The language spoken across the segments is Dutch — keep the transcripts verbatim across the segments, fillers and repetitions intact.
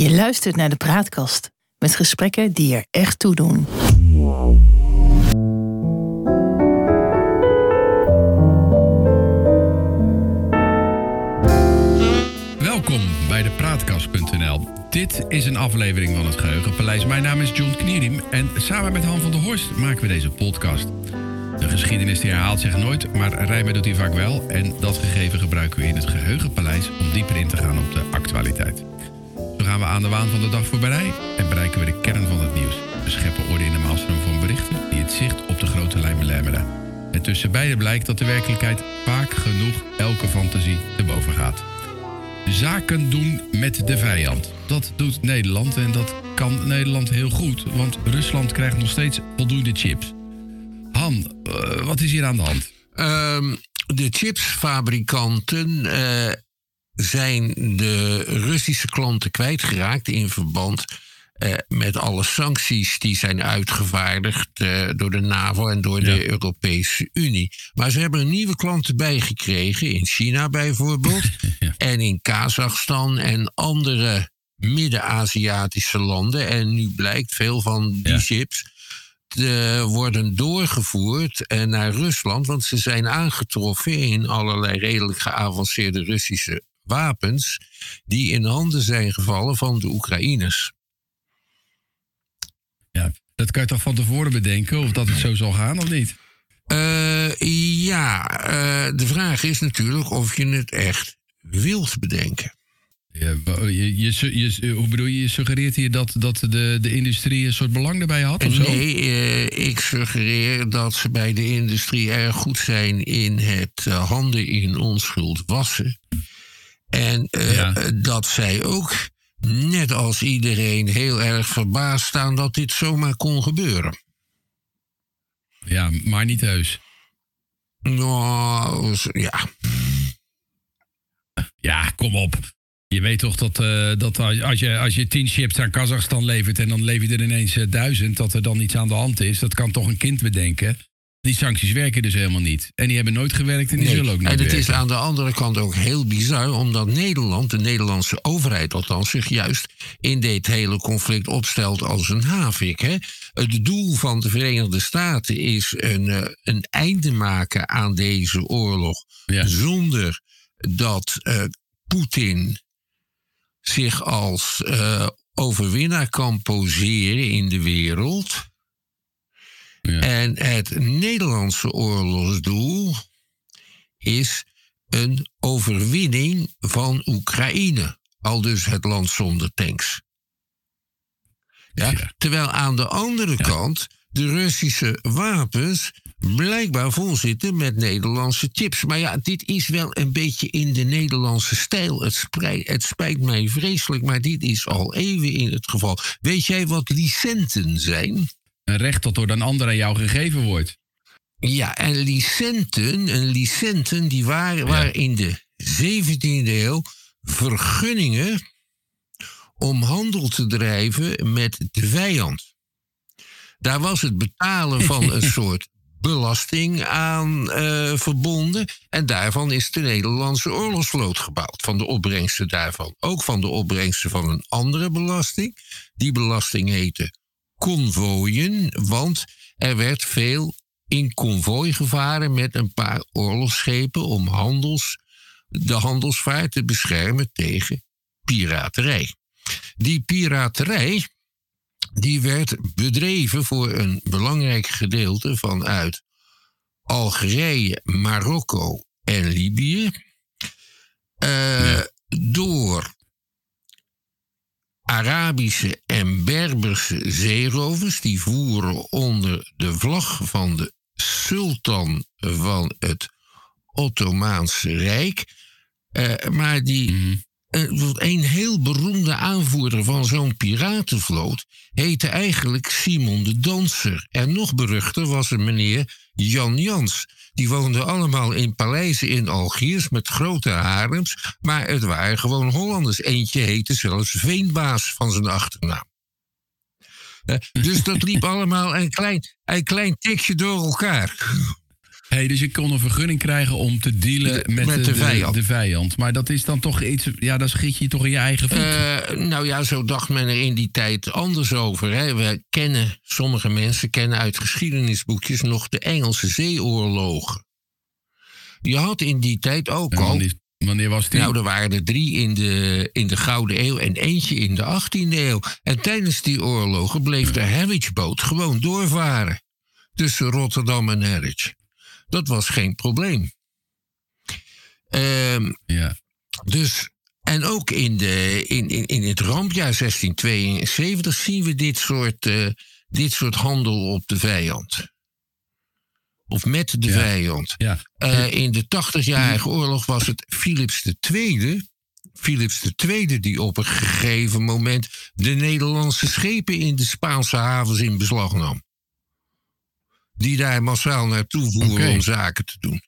Je luistert naar de Praatkast, met gesprekken die er echt toe doen. Welkom bij de praatkast punt n l. Dit is een aflevering van het Geheugenpaleis. Mijn naam is John Knieriem en samen met Han van der Horst maken we deze podcast. De geschiedenis die herhaalt zich nooit, maar rijmen doet hij vaak wel. En dat gegeven gebruiken we in het Geheugenpaleis om dieper in te gaan op de actualiteit. Zo gaan we aan de waan van de dag voorbij en bereiken we de kern van het nieuws. We scheppen orde in de maalstroom van berichten die het zicht op de grote lijn belemmeren. En tussen beiden blijkt dat de werkelijkheid vaak genoeg elke fantasie te boven gaat. Zaken doen met de vijand. Dat doet Nederland en dat kan Nederland heel goed, want Rusland krijgt nog steeds voldoende chips. Han, uh, wat is hier aan de hand? Um, de chipsfabrikanten uh, zijn de Russische klanten kwijtgeraakt in verband uh, met alle sancties die zijn uitgevaardigd uh, door de NAVO en door ja. de Europese Unie. Maar ze hebben er nieuwe klanten bij gekregen, in China bijvoorbeeld, ja. en in Kazachstan en andere Midden-Aziatische landen. En nu blijkt veel van die ja. chips Uh, worden doorgevoerd uh, naar Rusland, want ze zijn aangetroffen in allerlei redelijk geavanceerde Russische wapens die in handen zijn gevallen van de Oekraïners. Ja, dat kan je toch van tevoren bedenken of dat het zo zal gaan of niet? Uh, ja, uh, de vraag is natuurlijk of je het echt wilt bedenken. Ja, je, je, je, hoe bedoel je, je suggereert hier dat, dat de, de industrie een soort belang erbij had? Of nee, zo? Uh, ik suggereer dat ze bij de industrie erg goed zijn in het uh, handen in onschuld wassen. En uh, ja. dat zij ook, net als iedereen, heel erg verbaasd staan dat dit zomaar kon gebeuren. Ja, maar niet heus. Nou, ja. Ja, kom op. Je weet toch dat, uh, dat als je, als je tien chips aan Kazachstan levert en dan lever je er ineens uh, duizend, dat er dan iets aan de hand is. Dat kan toch een kind bedenken. Die sancties werken dus helemaal niet. En die hebben nooit gewerkt en die nee. zullen ook niet werken. En het werken. is aan de andere kant ook heel bizar, omdat Nederland, de Nederlandse overheid althans, zich juist in dit hele conflict opstelt als een havik. Hè? Het doel van de Verenigde Staten is een, uh, een einde maken aan deze oorlog. Ja. Zonder dat uh, Poetin zich als uh, overwinnaar kan poseren in de wereld. Ja. En het Nederlandse oorlogsdoel is een overwinning van Oekraïne. Aldus het land zonder tanks. Ja? Ja. Terwijl aan de andere ja. kant de Russische wapens blijkbaar volzitten met Nederlandse chips. Maar ja, dit is wel een beetje in de Nederlandse stijl. Het spijt, het spijt mij vreselijk, maar dit is al eeuwen in het geval. Weet jij wat licenten zijn? Een recht dat door een ander aan jou gegeven wordt. Ja, en licenten, en licenten die waren, waren in de zeventiende eeuw vergunningen om handel te drijven met de vijand. Daar was het betalen van een soort belasting aan uh, verbonden. En daarvan is de Nederlandse oorlogsvloot gebouwd. Van de opbrengsten daarvan. Ook van de opbrengsten van een andere belasting. Die belasting heette konvooien. Want er werd veel in konvooi gevaren met een paar oorlogsschepen om handels, de handelsvaart te beschermen tegen piraterij. Die piraterij die werd bedreven voor een belangrijk gedeelte vanuit Algerije, Marokko en Libië. Uh, ja. Door Arabische en Berberse zeerovers. Die voeren onder de vlag van de sultan van het Ottomaanse Rijk. Uh, maar die... Mm. Een heel beroemde aanvoerder van zo'n piratenvloot heette eigenlijk Simon de Danser. En nog beruchter was een meneer Jan Jans. Die woonden allemaal in paleizen in Algiers met grote harems. Maar het waren gewoon Hollanders. Eentje heette zelfs Veenbaas van zijn achternaam. Dus dat liep allemaal een klein, een klein tikje door elkaar. Hey, dus je kon een vergunning krijgen om te dealen de, met, met de, de, vijand. de vijand. Maar dat is dan toch iets... Ja, dan schiet je toch in je eigen voet. Uh, nou ja, zo dacht men er in die tijd anders over. Hè. We kennen, sommige mensen kennen uit geschiedenisboekjes... nog de Engelse zeeoorlogen. Je had in die tijd ook en al... Wanneer, wanneer was die? Nou, er waren er drie in de, in de Gouden Eeuw en eentje in de achttiende eeuw. En tijdens die oorlogen bleef de Harwichboot gewoon doorvaren. Tussen Rotterdam en Harwich. Dat was geen probleem. Um, ja. Dus, en ook in, de, in, in, in het rampjaar zestien tweeënzeventig zien we dit soort, uh, dit soort handel op de vijand. Of met de ja. vijand. Ja. Uh, in de tachtigjarige oorlog was het Philips de Tweede, Philips de Tweede die op een gegeven moment de Nederlandse schepen in de Spaanse havens in beslag nam. Die daar massaal naartoe voeren okay. om zaken te doen.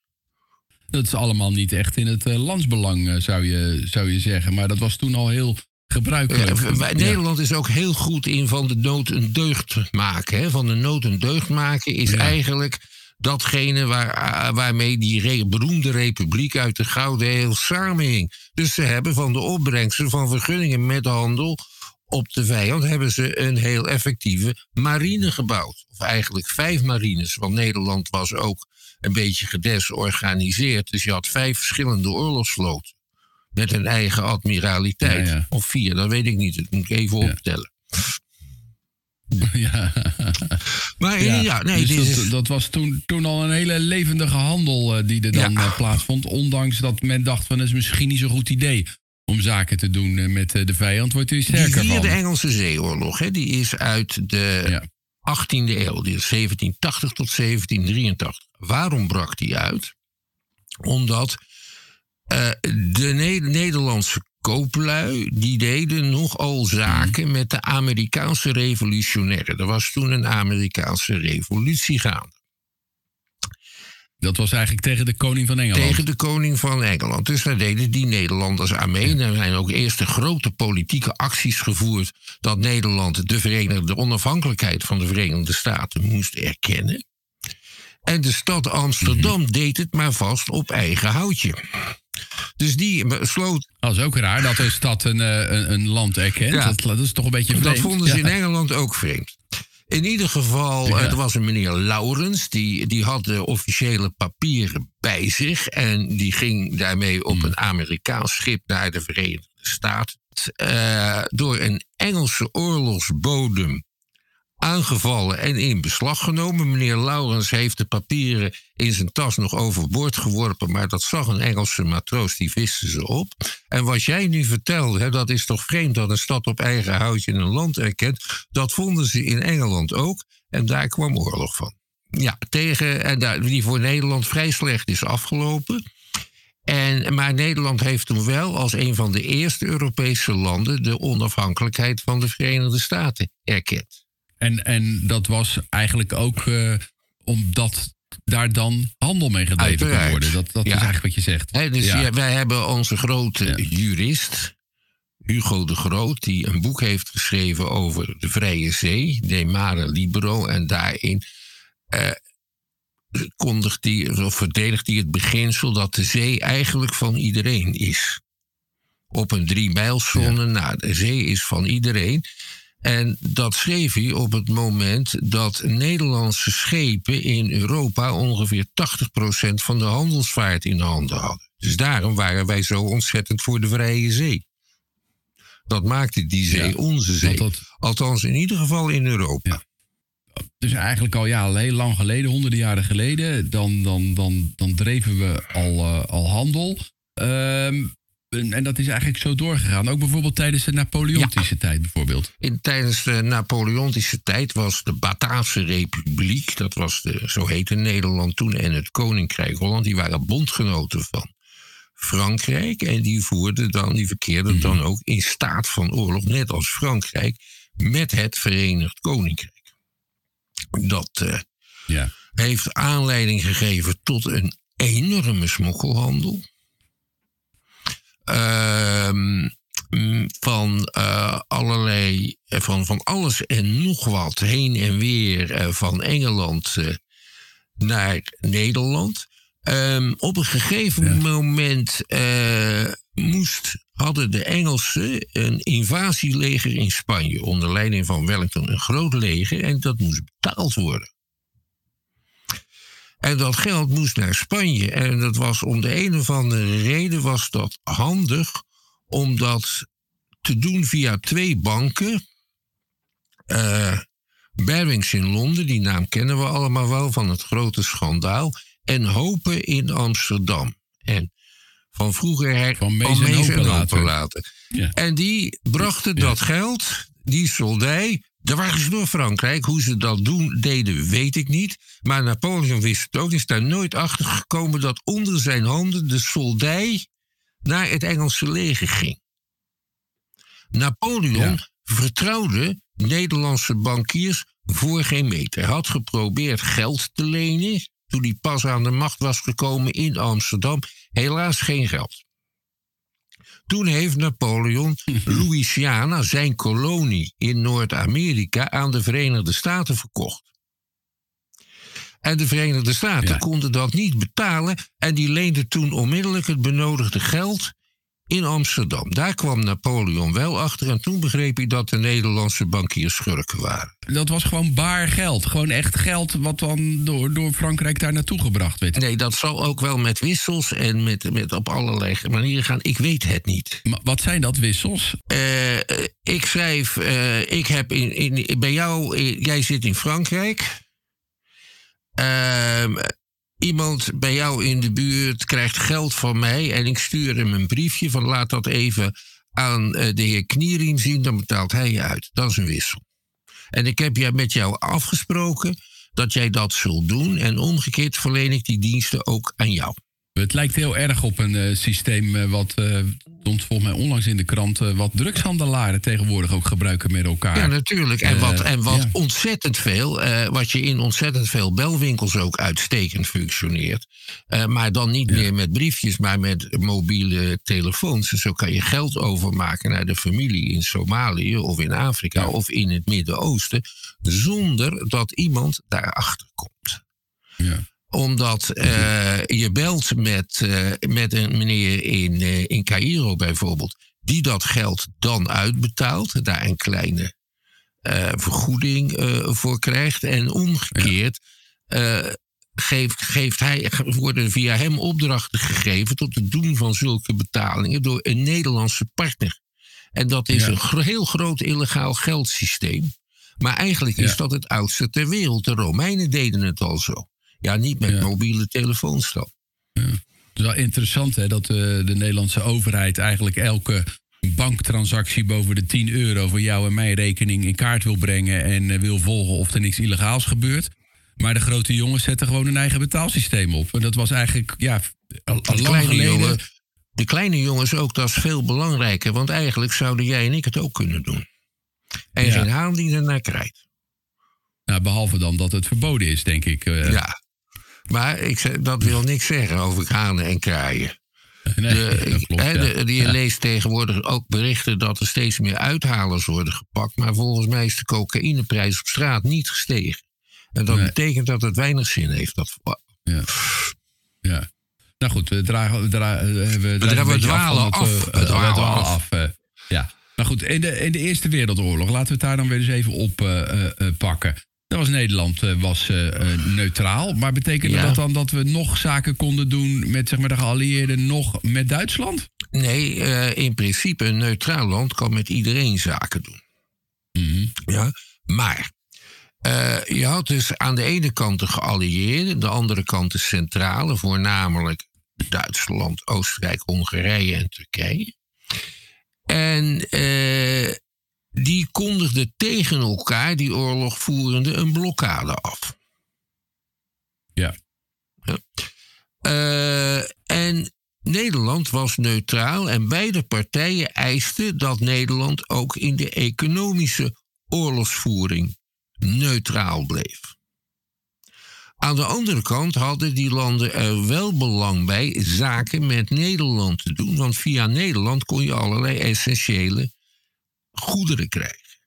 Dat is allemaal niet echt in het uh, landsbelang, uh, zou, je, zou je zeggen. Maar dat was toen al heel gebruikelijk. Uh, ja. Nederland is ook heel goed in van de nood een deugd maken. Hè? Van de nood een deugd maken is ja. eigenlijk datgene waar, waarmee die re- beroemde republiek uit de Gouden Eeuw samenhing. Dus ze hebben van de opbrengsten van vergunningen met handel... Op de vijand hebben ze een heel effectieve marine gebouwd. Of eigenlijk vijf marines. Want Nederland was ook een beetje gedesorganiseerd. Dus je had vijf verschillende oorlogsvloten. Met een eigen admiraliteit. Ja, ja. Of vier, dat weet ik niet. Dat moet ik even ja. optellen. Ja. Maar ja, ja nee, dus dit dat, is... dat was toen, toen al een hele levendige handel uh, die er dan ja. uh, plaatsvond. Ondanks dat men dacht van, dat is misschien niet zo'n goed idee. Om zaken te doen met de vijand, wordt u sterker van. Die vierde Engelse zeeoorlog, hè, die is uit de ja. achttiende eeuw. Die is zeventien tachtig tot zeventien drieëntachtig. Waarom brak die uit? Omdat uh, de ne- Nederlandse kooplui... die deden nogal zaken hmm. met de Amerikaanse revolutionairen. Er was toen een Amerikaanse revolutie gaande. Dat was eigenlijk tegen de koning van Engeland. Tegen de koning van Engeland. Dus daar deden die Nederlanders aan mee. Ja. Er zijn ook eerst de grote politieke acties gevoerd... dat Nederland de, verenigde, de onafhankelijkheid van de Verenigde Staten moest erkennen. En de stad Amsterdam mm-hmm. deed het maar vast op eigen houtje. Dus die sloot... Dat is ook raar dat een stad een, een, een land erkent. Ja. Dat, dat is toch een beetje vreemd. Dat vonden ze ja. in Engeland ook vreemd. In ieder geval, er was een meneer Laurens, die, die had de officiële papieren bij zich. En die ging daarmee op een Amerikaans schip naar de Verenigde Staten. Uh, door een Engelse oorlogsbodem aangevallen en in beslag genomen. Meneer Laurens heeft de papieren in zijn tas nog overboord geworpen. Maar dat zag een Engelse matroos, die viste ze op. En wat jij nu vertelde, hè, dat is toch vreemd dat een stad op eigen houtje een land erkent. Dat vonden ze in Engeland ook. En daar kwam oorlog van. Ja, tegen, en daar, die voor Nederland vrij slecht is afgelopen. En, maar Nederland heeft toen wel als een van de eerste Europese landen... de onafhankelijkheid van de Verenigde Staten erkend. En, en dat was eigenlijk ook uh, omdat daar dan handel mee gedreven kan worden. Dat, dat ja. is eigenlijk wat je zegt. He, dus ja. Ja, wij hebben onze grote ja. jurist, Hugo de Groot... die een boek heeft geschreven over de Vrije Zee, de Mare Liberum... en daarin uh, kondigt die, of verdedigt hij het beginsel... dat de zee eigenlijk van iedereen is. Op een drie-mijlszone, ja. nou, de zee is van iedereen... En dat schreef hij op het moment dat Nederlandse schepen in Europa... ongeveer tachtig procent van de handelsvaart in de handen hadden. Dus daarom waren wij zo ontzettend voor de Vrije Zee. Dat maakte die zee ja, onze zee. Dat... Althans, in ieder geval in Europa. Ja. Dus eigenlijk al ja, heel lang geleden, honderden jaren geleden... dan, dan, dan, dan dreven we al, uh, al handel... Um... En dat is eigenlijk zo doorgegaan. Ook bijvoorbeeld tijdens de Napoleontische ja. tijd bijvoorbeeld. In, tijdens de Napoleontische tijd was de Bataafse Republiek... dat was de, zo heette Nederland toen, en het Koninkrijk Holland... die waren bondgenoten van Frankrijk... en die voerden dan, die verkeerden mm-hmm. dan ook in staat van oorlog... net als Frankrijk, met het Verenigd Koninkrijk. Dat uh, ja. heeft aanleiding gegeven tot een enorme smokkelhandel... Uh, van uh, allerlei, van, van alles en nog wat heen en weer uh, van Engeland uh, naar Nederland. Um, op een gegeven ja. moment uh, moest, hadden de Engelsen een invasieleger in Spanje. Onder leiding van Wellington, een groot leger. En dat moest betaald worden. En dat geld moest naar Spanje. En dat was om de een of andere reden was dat handig om dat te doen via twee banken. Uh, Barings in Londen, die naam kennen we allemaal wel van het grote schandaal. En Hopen in Amsterdam. En van vroeger her, Van Mees en Hopen later. later. Ja. En die brachten ja. dat geld, die soldij. Daar waren ze door Frankrijk. Hoe ze dat doen, deden, weet ik niet. Maar Napoleon wist het ook. Is daar nooit achter gekomen dat onder zijn handen de soldij naar het Engelse leger ging. Napoleon ja. vertrouwde Nederlandse bankiers voor geen meter. Hij had geprobeerd geld te lenen toen hij pas aan de macht was gekomen in Amsterdam. Helaas geen geld. Toen heeft Napoleon Louisiana, zijn kolonie in Noord-Amerika, aan de Verenigde Staten verkocht. En de Verenigde Staten ja. konden dat niet betalen en die leenden toen onmiddellijk het benodigde geld in Amsterdam. Daar kwam Napoleon wel achter en toen begreep hij dat de Nederlandse bankiers schurken waren. Dat was gewoon baar geld. Gewoon echt geld wat dan door, door Frankrijk daar naartoe gebracht werd. Nee, dat zal ook wel met wissels en met, met op allerlei manieren gaan. Ik weet het niet. Maar wat zijn dat wissels? Uh, ik schrijf, uh, ik heb in, in, bij jou, in, jij zit in Frankrijk. Ehm... Uh, Iemand bij jou in de buurt krijgt geld van mij en ik stuur hem een briefje van laat dat even aan de heer Knieriem zien, dan betaalt hij je uit. Dat is een wissel. En ik heb met jou afgesproken dat jij dat zult doen en omgekeerd verleen ik die diensten ook aan jou. Het lijkt heel erg op een uh, systeem uh, wat uh, stond volgens mij onlangs in de krant, uh, wat drugshandelaren tegenwoordig ook gebruiken met elkaar. Ja, natuurlijk. En uh, wat, en wat ja. ontzettend veel, uh, wat je in ontzettend veel belwinkels ook uitstekend functioneert. Uh, maar dan niet ja. meer met briefjes, maar met mobiele telefoons. En zo kan je geld overmaken naar de familie in Somalië of in Afrika ja. of in het Midden-Oosten, zonder dat iemand daarachter komt. Ja. Omdat uh, je belt met, uh, met een meneer in, uh, in Caïro bijvoorbeeld, die dat geld dan uitbetaalt, daar een kleine uh, vergoeding uh, voor krijgt. En omgekeerd uh, geeft, geeft hij, worden via hem opdrachten gegeven tot het doen van zulke betalingen door een Nederlandse partner. En dat is ja. een gro- heel groot illegaal geldsysteem. Maar eigenlijk ja. is dat het oudste ter wereld. De Romeinen deden het al zo. Ja, niet met ja. mobiele telefoons dan. Ja. Het is wel interessant hè, dat uh, de Nederlandse overheid eigenlijk elke banktransactie boven de tien euro voor jou en mijn rekening in kaart wil brengen en uh, wil volgen of er niks illegaals gebeurt. Maar de grote jongens zetten gewoon hun eigen betaalsysteem op. En dat was eigenlijk, ja, al, al lang geleden. Jongen, de kleine jongens ook, dat is veel belangrijker. Want eigenlijk zouden jij en ik het ook kunnen doen. En ja. geen haan die ernaar krijgt. Nou, behalve dan dat het verboden is, denk ik. Uh, ja. Maar ik, dat wil niks zeggen over hanen en kraaien. Nee, de, klopt, he, de, de, je ja. leest tegenwoordig ook berichten dat er steeds meer uithalers worden gepakt. Maar volgens mij is de cocaïneprijs op straat niet gestegen. En dat nee. betekent dat het weinig zin heeft. Dat... Ja. ja. Nou goed, we dragen dra- we, we dra- we dwalen af. Het, af. Uh, we dwalen af. af uh, ja. Maar goed, in de, in de Eerste Wereldoorlog, laten we het daar dan weer eens even op uh, uh, pakken. Dat was Nederland uh, was uh, neutraal, maar betekende ja. dat dan dat we nog zaken konden doen met zeg maar, de geallieerden, nog met Duitsland? Nee, uh, in principe een neutraal land kan met iedereen zaken doen. Mm-hmm. Ja, maar uh, je had dus aan de ene kant de geallieerden, de andere kant de centrale, voornamelijk Duitsland, Oostenrijk, Hongarije en Turkije. En uh, die kondigden tegen elkaar, die oorlogvoerende, een blokkade af. Ja. ja. Uh, en Nederland was neutraal en beide partijen eisten dat Nederland ook in de economische oorlogsvoering neutraal bleef. Aan de andere kant hadden die landen er wel belang bij zaken met Nederland te doen. Want via Nederland kon je allerlei essentiële goederen krijgen.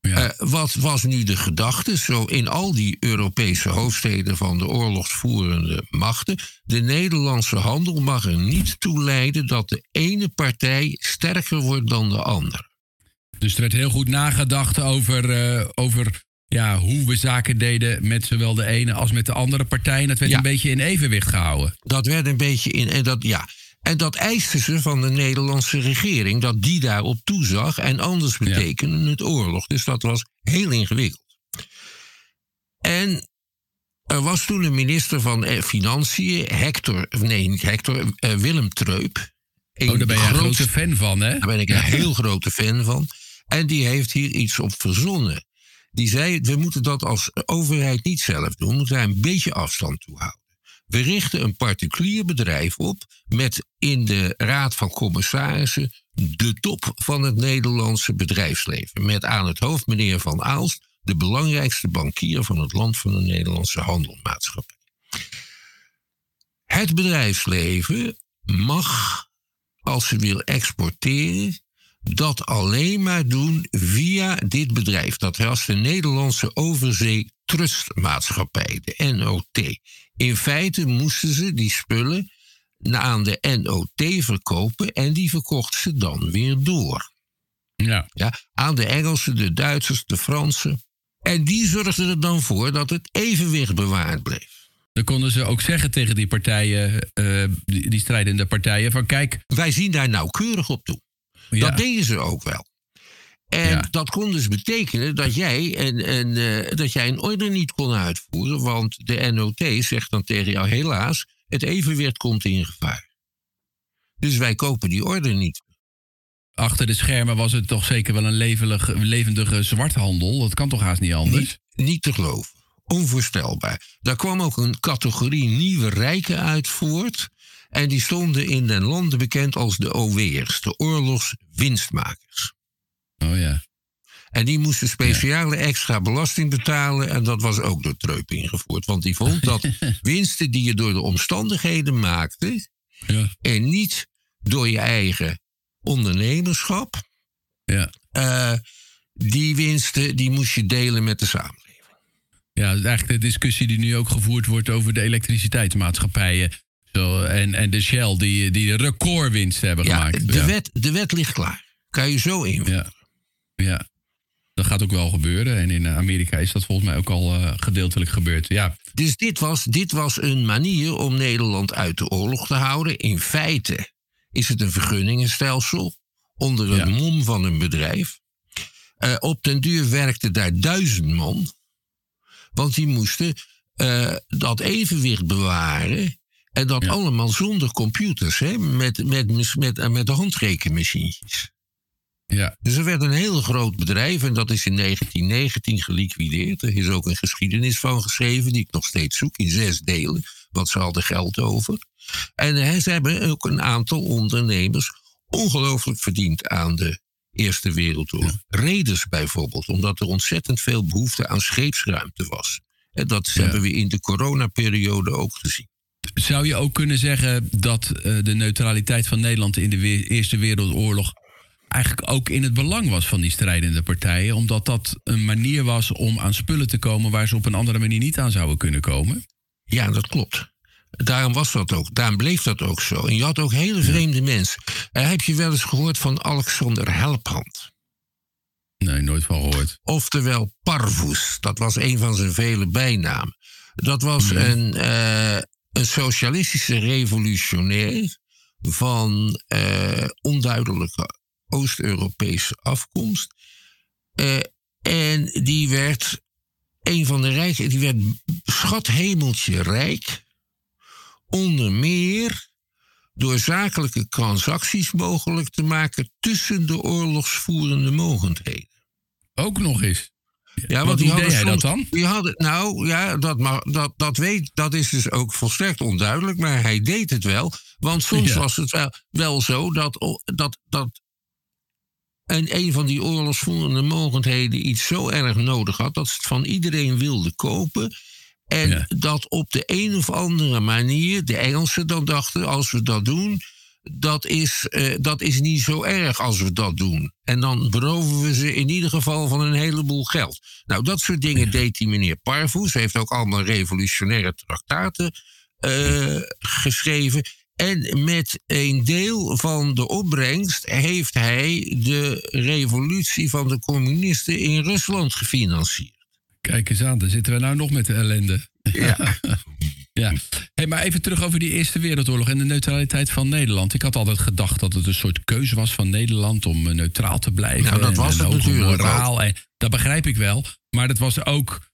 Ja. Uh, wat was nu de gedachte? Zo in al die Europese hoofdsteden van de oorlogsvoerende machten. De Nederlandse handel mag er niet toe leiden dat de ene partij sterker wordt dan de andere. Dus er werd heel goed nagedacht over, uh, over ja, hoe we zaken deden met zowel de ene als met de andere partij. En dat werd ja. een beetje in evenwicht gehouden. Dat werd een beetje in... En dat, ja. En dat eisten ze van de Nederlandse regering, dat die daarop toezag. En anders betekende ja. het oorlog. Dus dat was heel ingewikkeld. En er was toen een minister van Financiën, Hector, nee, niet Hector, uh, Willem Treup. Oh, daar ben je een grote fan van, hè? Daar ben ik een heel grote fan van. En die heeft hier iets op verzonnen. Die zei, we moeten dat als overheid niet zelf doen. We moeten daar een beetje afstand toe houden. We richten een particulier bedrijf op met in de Raad van Commissarissen de top van het Nederlandse bedrijfsleven. Met aan het hoofd meneer Van Aalst, de belangrijkste bankier van het land van de Nederlandse handelmaatschappij. Het bedrijfsleven mag, als ze wil exporteren, dat alleen maar doen via dit bedrijf. Dat was de Nederlandse Overzee Trustmaatschappij, de N O T. In feite moesten ze die spullen aan de N O T verkopen en die verkochten ze dan weer door. Ja. Ja, aan de Engelsen, de Duitsers, de Fransen. En die zorgden er dan voor dat het evenwicht bewaard bleef. Dan konden ze ook zeggen tegen die partijen, uh, die, die strijdende partijen, van kijk... Wij zien daar nauwkeurig op toe. Ja. Dat deden ze ook wel. En ja. dat kon dus betekenen dat jij, en, en, uh, dat jij een order niet kon uitvoeren, want de N O T zegt dan tegen jou, helaas, het evenwicht komt in gevaar. Dus wij kopen die order niet. Achter de schermen was het toch zeker wel een levendige, levendige zwarthandel. Dat kan toch haast niet anders? Niet, niet te geloven. Onvoorstelbaar. Daar kwam ook een categorie nieuwe rijken uit voort. En die stonden in den landen bekend als de O W'ers, de oorlogswinstmakers. Oh ja. En die moesten speciale ja. extra belasting betalen. En dat was ook door Treup ingevoerd. Want die vond dat winsten die je door de omstandigheden maakte... Ja. en niet door je eigen ondernemerschap... Ja. Uh, die winsten die moest je delen met de samenleving. Ja, eigenlijk de discussie die nu ook gevoerd wordt over de elektriciteitsmaatschappijen. Zo, en, en de Shell, die, die de recordwinst hebben ja, gemaakt. De, ja. wet, de wet ligt klaar. Kan je zo invoeren. Ja. ja, dat gaat ook wel gebeuren. En in Amerika is dat volgens mij ook al uh, gedeeltelijk gebeurd. Ja. Dus dit was, dit was een manier om Nederland uit de oorlog te houden. In feite is het een vergunningenstelsel onder het ja. mom van een bedrijf. Uh, op den duur werkte daar duizend man... Want die moesten uh, dat evenwicht bewaren. En dat ja. allemaal zonder computers. Hè? Met, met, met, met de handrekenmachientjes. Ja. Dus er werd een heel groot bedrijf. En dat is in negentien negentien geliquideerd. Er is ook een geschiedenis van geschreven. Die ik nog steeds zoek. In zes delen. Want ze hadden geld over. En uh, ze hebben ook een aantal ondernemers. Ongelooflijk verdiend aan de Eerste Wereldoorlog. Ja. Reders bijvoorbeeld, omdat er ontzettend veel behoefte aan scheepsruimte was. En dat ja. hebben we in de coronaperiode ook gezien. Zou je ook kunnen zeggen dat uh, de neutraliteit van Nederland in de we- Eerste Wereldoorlog eigenlijk ook in het belang was van die strijdende partijen, omdat dat een manier was om aan spullen te komen waar ze op een andere manier niet aan zouden kunnen komen? Ja, dat klopt. Daarom was dat ook. Daarom bleef dat ook zo. En je had ook hele vreemde ja. mensen. Uh, heb je wel eens gehoord van Alexander Helphand? Nee, nooit van gehoord. Oftewel Parvus. Dat was een van zijn vele bijnamen. Dat was ja. een, uh, een socialistische revolutionair van uh, onduidelijke Oost-Europese afkomst. Uh, en die werd een van de rijken. Die werd schathemeltje rijk. Onder meer door zakelijke transacties mogelijk te maken tussen de oorlogsvoerende mogendheden. Ook nog eens. Ja, want hoe deed hij dat dan? Die hadden, nou ja, dat, mag, dat, dat, weet, dat is dus ook volstrekt onduidelijk, maar hij deed het wel. Want soms ja. was het wel, wel zo dat, dat, dat een, een van die oorlogsvoerende mogendheden iets zo erg nodig had dat ze het van iedereen wilden kopen. En ja. dat op de een of andere manier de Engelsen dan dachten, als we dat doen, dat is, uh, dat is niet zo erg als we dat doen. En dan beroven we ze in ieder geval van een heleboel geld. Nou, dat soort dingen deed die meneer Parvus. Hij heeft ook allemaal revolutionaire traktaten uh, geschreven. En met een deel van de opbrengst heeft hij de revolutie van de communisten in Rusland gefinancierd. Kijk eens aan, daar zitten we nou nog met de ellende. Ja. Ja. Hey, maar even terug over die Eerste Wereldoorlog en de neutraliteit van Nederland. Ik had altijd gedacht dat het een soort keuze was van Nederland om neutraal te blijven. Nou, dat was en het natuurlijk moraal. En, dat begrijp ik wel, maar dat was ook...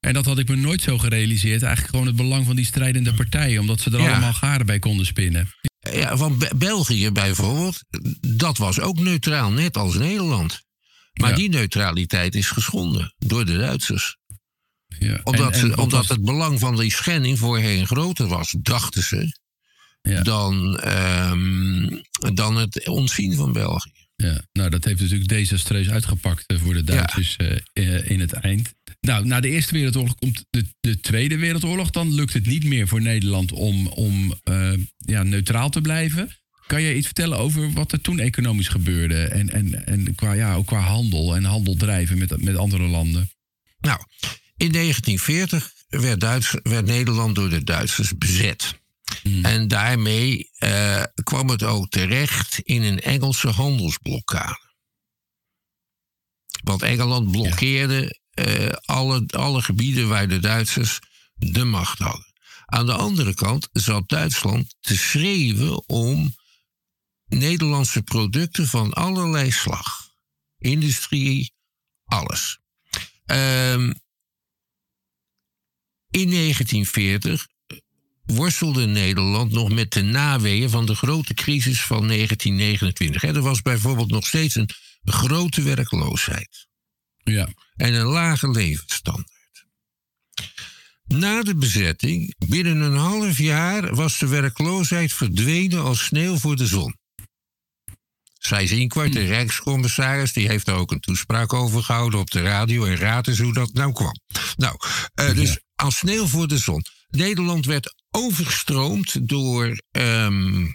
En dat had ik me nooit zo gerealiseerd. Eigenlijk gewoon het belang van die strijdende partijen. Omdat ze er ja. allemaal garen bij konden spinnen. Ja, want Be- België bijvoorbeeld, dat was ook neutraal, net als Nederland. Maar ja. die neutraliteit is geschonden door de Duitsers. Ja. Omdat, en, en, ze, omdat het belang van die schending voorheen groter was, dachten ze, ja. dan, um, dan het ontzien van België. Ja, nou dat heeft natuurlijk desastreus uitgepakt voor de Duitsers ja. uh, in het eind. Nou, na de Eerste Wereldoorlog komt de, de Tweede Wereldoorlog. Dan lukt het niet meer voor Nederland om, om uh, ja, neutraal te blijven. Kan je iets vertellen over wat er toen economisch gebeurde? En, en, en qua, ja, ook qua handel en handel drijven met, met andere landen. Nou, in negentien veertig werd, Duits, werd Nederland door de Duitsers bezet. Hmm. En daarmee uh, kwam het ook terecht in een Engelse handelsblokkade. Want Engeland blokkeerde... Ja. Uh, alle, alle gebieden waar de Duitsers de macht hadden. Aan de andere kant zat Duitsland te schreeuwen om Nederlandse producten van allerlei slag. Industrie, alles. Uh, in negentien veertig worstelde Nederland nog met de naweeën van de grote crisis van negentien negenentwintig. Er was bijvoorbeeld nog steeds een grote werkloosheid. Ja. En een lage levensstandaard. Na de bezetting, binnen een half jaar, was de werkloosheid verdwenen als sneeuw voor de zon. Seyss-Inquart, de Rijkscommissaris, die heeft daar ook een toespraak over gehouden op de radio. En raad eens hoe dat nou kwam. Nou, uh, dus ja. als sneeuw voor de zon. Nederland werd overstroomd door, um,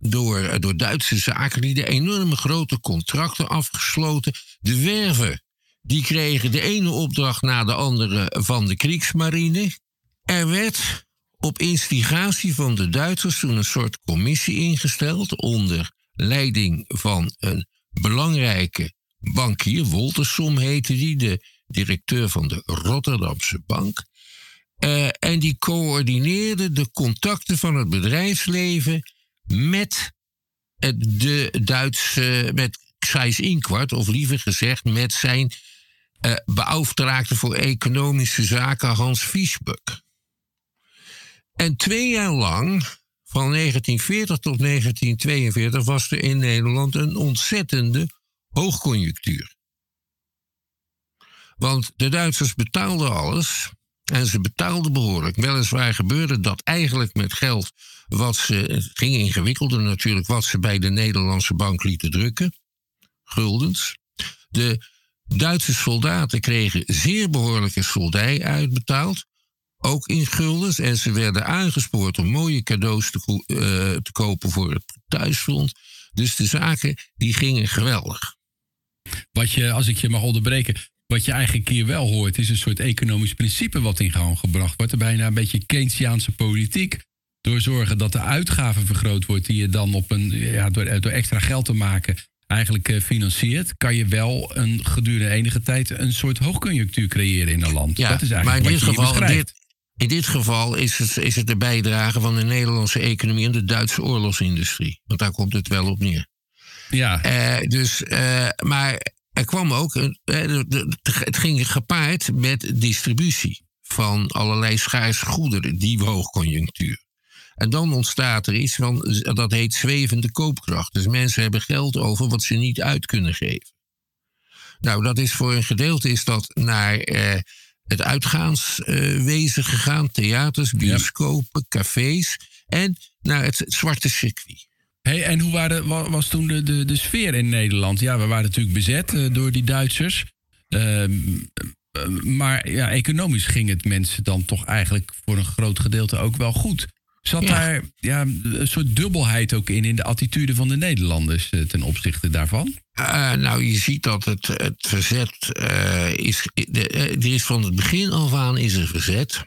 door, door Duitse zakenlieden, enorme grote contracten afgesloten. De werven. Die kregen de ene opdracht na de andere van de Kriegsmarine. Er werd op instigatie van de Duitsers toen een soort commissie ingesteld onder leiding van een belangrijke bankier, Woltersom heette die, de directeur van de Rotterdamse Bank. Uh, en die coördineerde de contacten van het bedrijfsleven met de Duitse, met Seyss-Inquart, of liever gezegd met zijn Uh, beauftraagde voor economische zaken Hans Viesbuck. En twee jaar lang, van negentien veertig tot negentien tweeënveertig... was er in Nederland een ontzettende hoogconjunctuur. Want de Duitsers betaalden alles en ze betaalden behoorlijk. Weliswaar gebeurde dat eigenlijk met geld wat ze... Het ging ingewikkelder natuurlijk, wat ze bij de Nederlandse bank lieten drukken. Guldens. De... Duitse soldaten kregen zeer behoorlijke soldij uitbetaald, ook in guldens. En ze werden aangespoord om mooie cadeaus te, ko- uh, te kopen voor het thuisfront. Dus de zaken die gingen geweldig. Wat je, als ik je mag onderbreken, wat je eigenlijk hier wel hoort, is een soort economisch principe wat in gang gebracht wordt. Er bijna een beetje Keynesiaanse politiek. Door zorgen dat de uitgaven vergroot wordt die je dan op een, ja, door, door extra geld te maken... eigenlijk financiert, kan je wel een gedurende enige tijd een soort hoogconjunctuur creëren in een land. Ja, dat is eigenlijk maar in dit geval, dit, in dit geval is het, is het de bijdrage van de Nederlandse economie en de Duitse oorlogsindustrie. Want daar komt het wel op neer. Ja. Uh, dus, uh, maar er kwam ook, een, uh, het ging gepaard met distributie van allerlei schaars goederen, die hoogconjunctuur. En dan ontstaat er iets van, dat heet zwevende koopkracht. Dus mensen hebben geld over wat ze niet uit kunnen geven. Nou, dat is voor een gedeelte is dat naar eh, het uitgaanswezen eh, gegaan. Theaters, bioscopen, ja. cafés en naar het zwarte circuit. Hey, en hoe waren, was toen de, de, de sfeer in Nederland? Ja, we waren natuurlijk bezet uh, door die Duitsers. Uh, maar ja, economisch ging het mensen dan toch eigenlijk voor een groot gedeelte ook wel goed. Zat ja. daar ja, een soort dubbelheid ook in, in de attitude van de Nederlanders uh, ten opzichte daarvan? Uh, nou, je ziet dat het, het verzet uh, is, de, er is van het begin af aan is er verzet.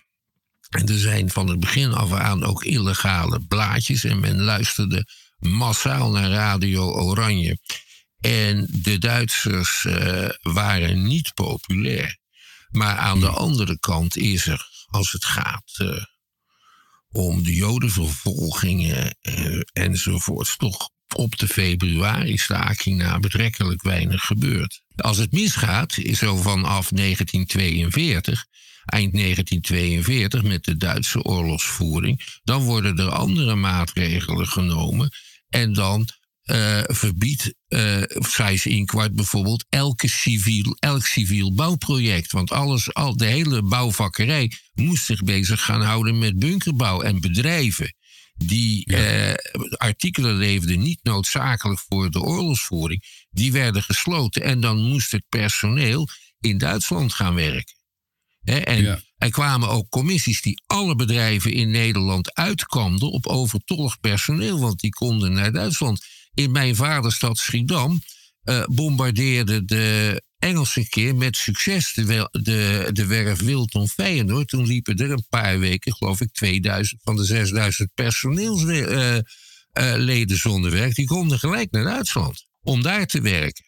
En er zijn van het begin af aan ook illegale blaadjes. En men luisterde massaal naar Radio Oranje. En de Duitsers uh, waren niet populair. Maar aan de andere kant is er, als het gaat uh, om de Jodenvervolgingen uh, enzovoorts, toch op de februari-staking na betrekkelijk weinig gebeurd. Als het misgaat, is zo vanaf negentien tweeënveertig, eind negentien tweeënveertig met de Duitse oorlogsvoering, dan worden er andere maatregelen genomen en dan Uh, verbiedt uh, Seyss-Inquart bijvoorbeeld elke civiel, elk civiel bouwproject. Want alles, al, de hele bouwvakkerij moest zich bezig gaan houden met bunkerbouw. En bedrijven die uh, artikelen leverden niet noodzakelijk voor de oorlogsvoering, die werden gesloten. En dan moest het personeel in Duitsland gaan werken. He, en ja. er kwamen ook commissies die alle bedrijven in Nederland uitkamden op overtollig personeel, want die konden naar Duitsland. In mijn vaderstad Schiedam uh, bombardeerde de Engelsen keer met succes de, wel, de, de werf Wilton Feyenoord. Toen liepen er een paar weken, geloof ik, tweeduizend van de zesduizend personeelsleden uh, uh, zonder werk. Die konden gelijk naar Duitsland om daar te werken.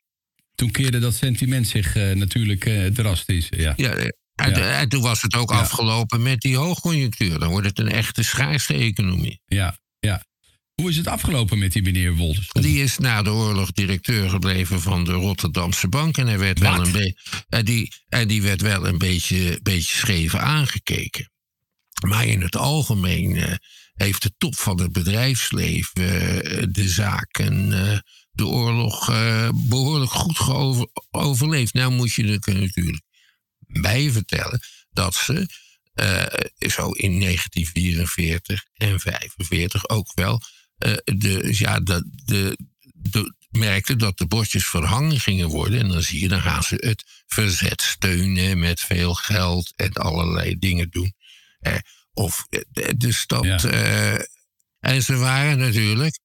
Toen keerde dat sentiment zich uh, natuurlijk uh, drastisch. Ja. Ja, en, ja. en toen was het ook ja. afgelopen met die hoogconjunctuur. Dan wordt het een echte schaarste economie. Ja, ja. Hoe is het afgelopen met die meneer Woltersom? Die is na de oorlog directeur gebleven van de Rotterdamse Bank. En, hij werd wel een be- en, die, en die werd wel een beetje, beetje scheef aangekeken. Maar in het algemeen uh, heeft de top van het bedrijfsleven uh, de zaken, uh, de oorlog uh, behoorlijk goed geover- overleefd. Nou moet je er natuurlijk bij vertellen dat ze uh, zo in negentien vierenveertig en negentien vijfenveertig ook wel... Uh, dus ja, de, de, de, merkte dat de bordjes verhangen gingen worden. En dan zie je, dan gaan ze het verzet steunen met veel geld en allerlei dingen doen. Uh, of, dus dat, ja. uh, en ze waren natuurlijk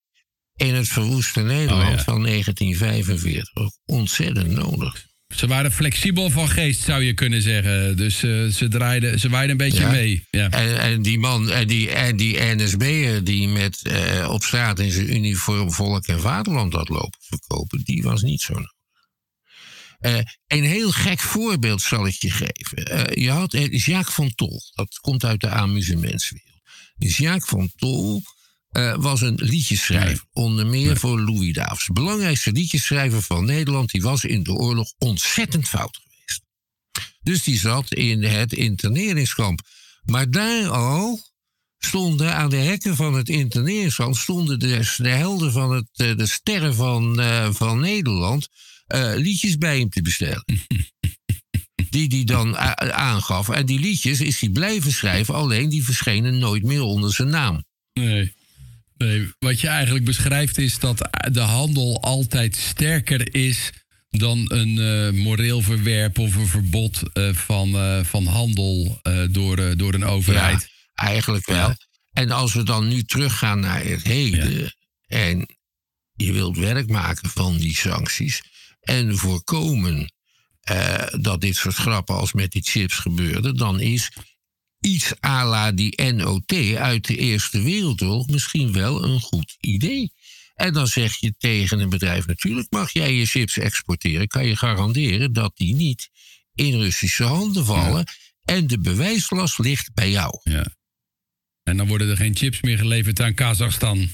in het verwoeste Nederland oh, ja. van negentien vijfenveertig ontzettend nodig. Ze waren flexibel van geest, zou je kunnen zeggen. Dus uh, ze draaiden, ze waaiden een beetje ja. mee. Ja. En, en die man, en die, en die N S B'er die met uh, op straat in zijn uniform Volk en Vaderland had lopen verkopen, die was niet zo nodig. Uh, een heel gek voorbeeld zal ik je geven. Uh, je had uh, Jacques van Tol, dat komt uit de amusementswereld. Jacques van Tol Uh, was een liedjeschrijver, onder meer ja. voor Louis Davids. De belangrijkste liedjeschrijver van Nederland, die was in de oorlog ontzettend fout geweest. Dus die zat in het interneringskamp. Maar daar al stonden aan de hekken van het interneringskamp stonden de, de helden van het, de, de sterren van, uh, van Nederland uh, liedjes bij hem te bestellen. Die hij dan a- aangaf. En die liedjes is hij blijven schrijven, alleen die verschenen nooit meer onder zijn naam. Nee. Nee, wat je eigenlijk beschrijft is dat de handel altijd sterker is dan een uh, moreel verwerp of een verbod uh, van, uh, van handel uh, door, uh, door een overheid. Ja, eigenlijk wel. Ja. En als we dan nu teruggaan naar het heden ja. en je wilt werk maken van die sancties en voorkomen uh, dat dit soort grappen als met die chips gebeurde, dan is iets à la die N O T uit de Eerste Wereldoorlog misschien wel een goed idee. En dan zeg je tegen een bedrijf, natuurlijk mag jij je chips exporteren, kan je garanderen dat die niet in Russische handen vallen. Ja. En de bewijslast ligt bij jou. Ja. En dan worden er geen chips meer geleverd aan Kazachstan.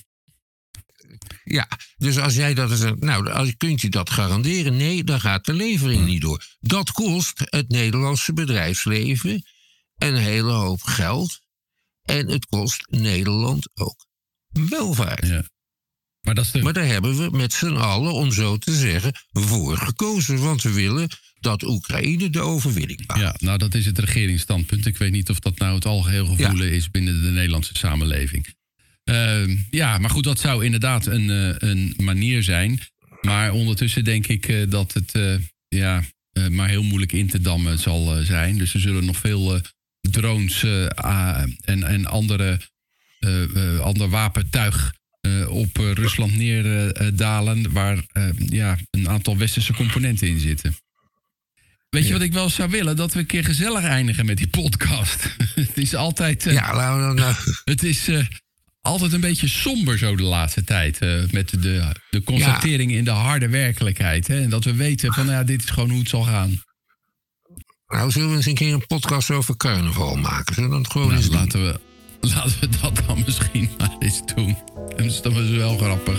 Ja, dus als jij dat zegt, nou, kunt je dat garanderen? Nee, dan gaat de levering ja. niet door. Dat kost het Nederlandse bedrijfsleven een hele hoop geld. En het kost Nederland ook welvaart. Ja. Maar, dat is de... maar daar hebben we met z'n allen, om zo te zeggen, voor gekozen. Want we willen dat Oekraïne de overwinning maakt. Ja, nou dat is het regeringsstandpunt. Ik weet niet of dat nou het algeheel gevoelen ja. is binnen de Nederlandse samenleving. Uh, ja, maar goed, dat zou inderdaad een, uh, een manier zijn. Maar ondertussen denk ik uh, dat het uh, ja, uh, maar heel moeilijk in te dammen zal uh, zijn. Dus er zullen nog veel... Uh, drones uh, uh, en, en andere uh, uh, ander wapentuig uh, op uh, Rusland neerdalen, uh, waar uh, ja, een aantal westerse componenten in zitten. Weet je ja. wat ik wel zou willen? Dat we een keer gezellig eindigen met die podcast. Het is altijd... Uh, ja, nou, nou, nou. Het is uh, altijd een beetje somber zo de laatste tijd. Uh, met de, de constatering ja. in de harde werkelijkheid. Hè? En dat we weten van, ja, dit is gewoon hoe het zal gaan. Nou, zullen we eens een keer een podcast over carnaval maken? Zullen we dat gewoon nou, eens laten doen? We, laten we dat dan misschien maar eens doen. Dat is dan wel grappig.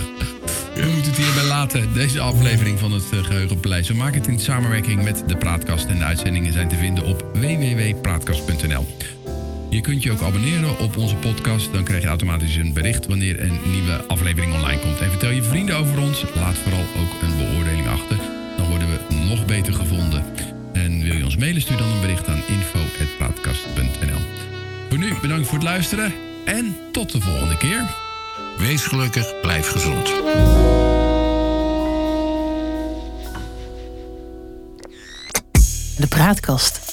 We moeten het hierbij laten, deze aflevering van het Geheugenpaleis. We maken het in samenwerking met de Praatkast. En de uitzendingen zijn te vinden op w w w punt praatkast punt n l. Je kunt je ook abonneren op onze podcast. Dan krijg je automatisch een bericht wanneer een nieuwe aflevering online komt. En vertel je vrienden over ons. Laat vooral ook een beoordeling achter. Dan worden we nog beter gevonden. En wil je ons mailen, stuur dan een bericht aan info apenstaartje praatkast punt n l. Voor nu, bedankt voor het luisteren. En tot de volgende keer. Wees gelukkig, blijf gezond. De Praatkast.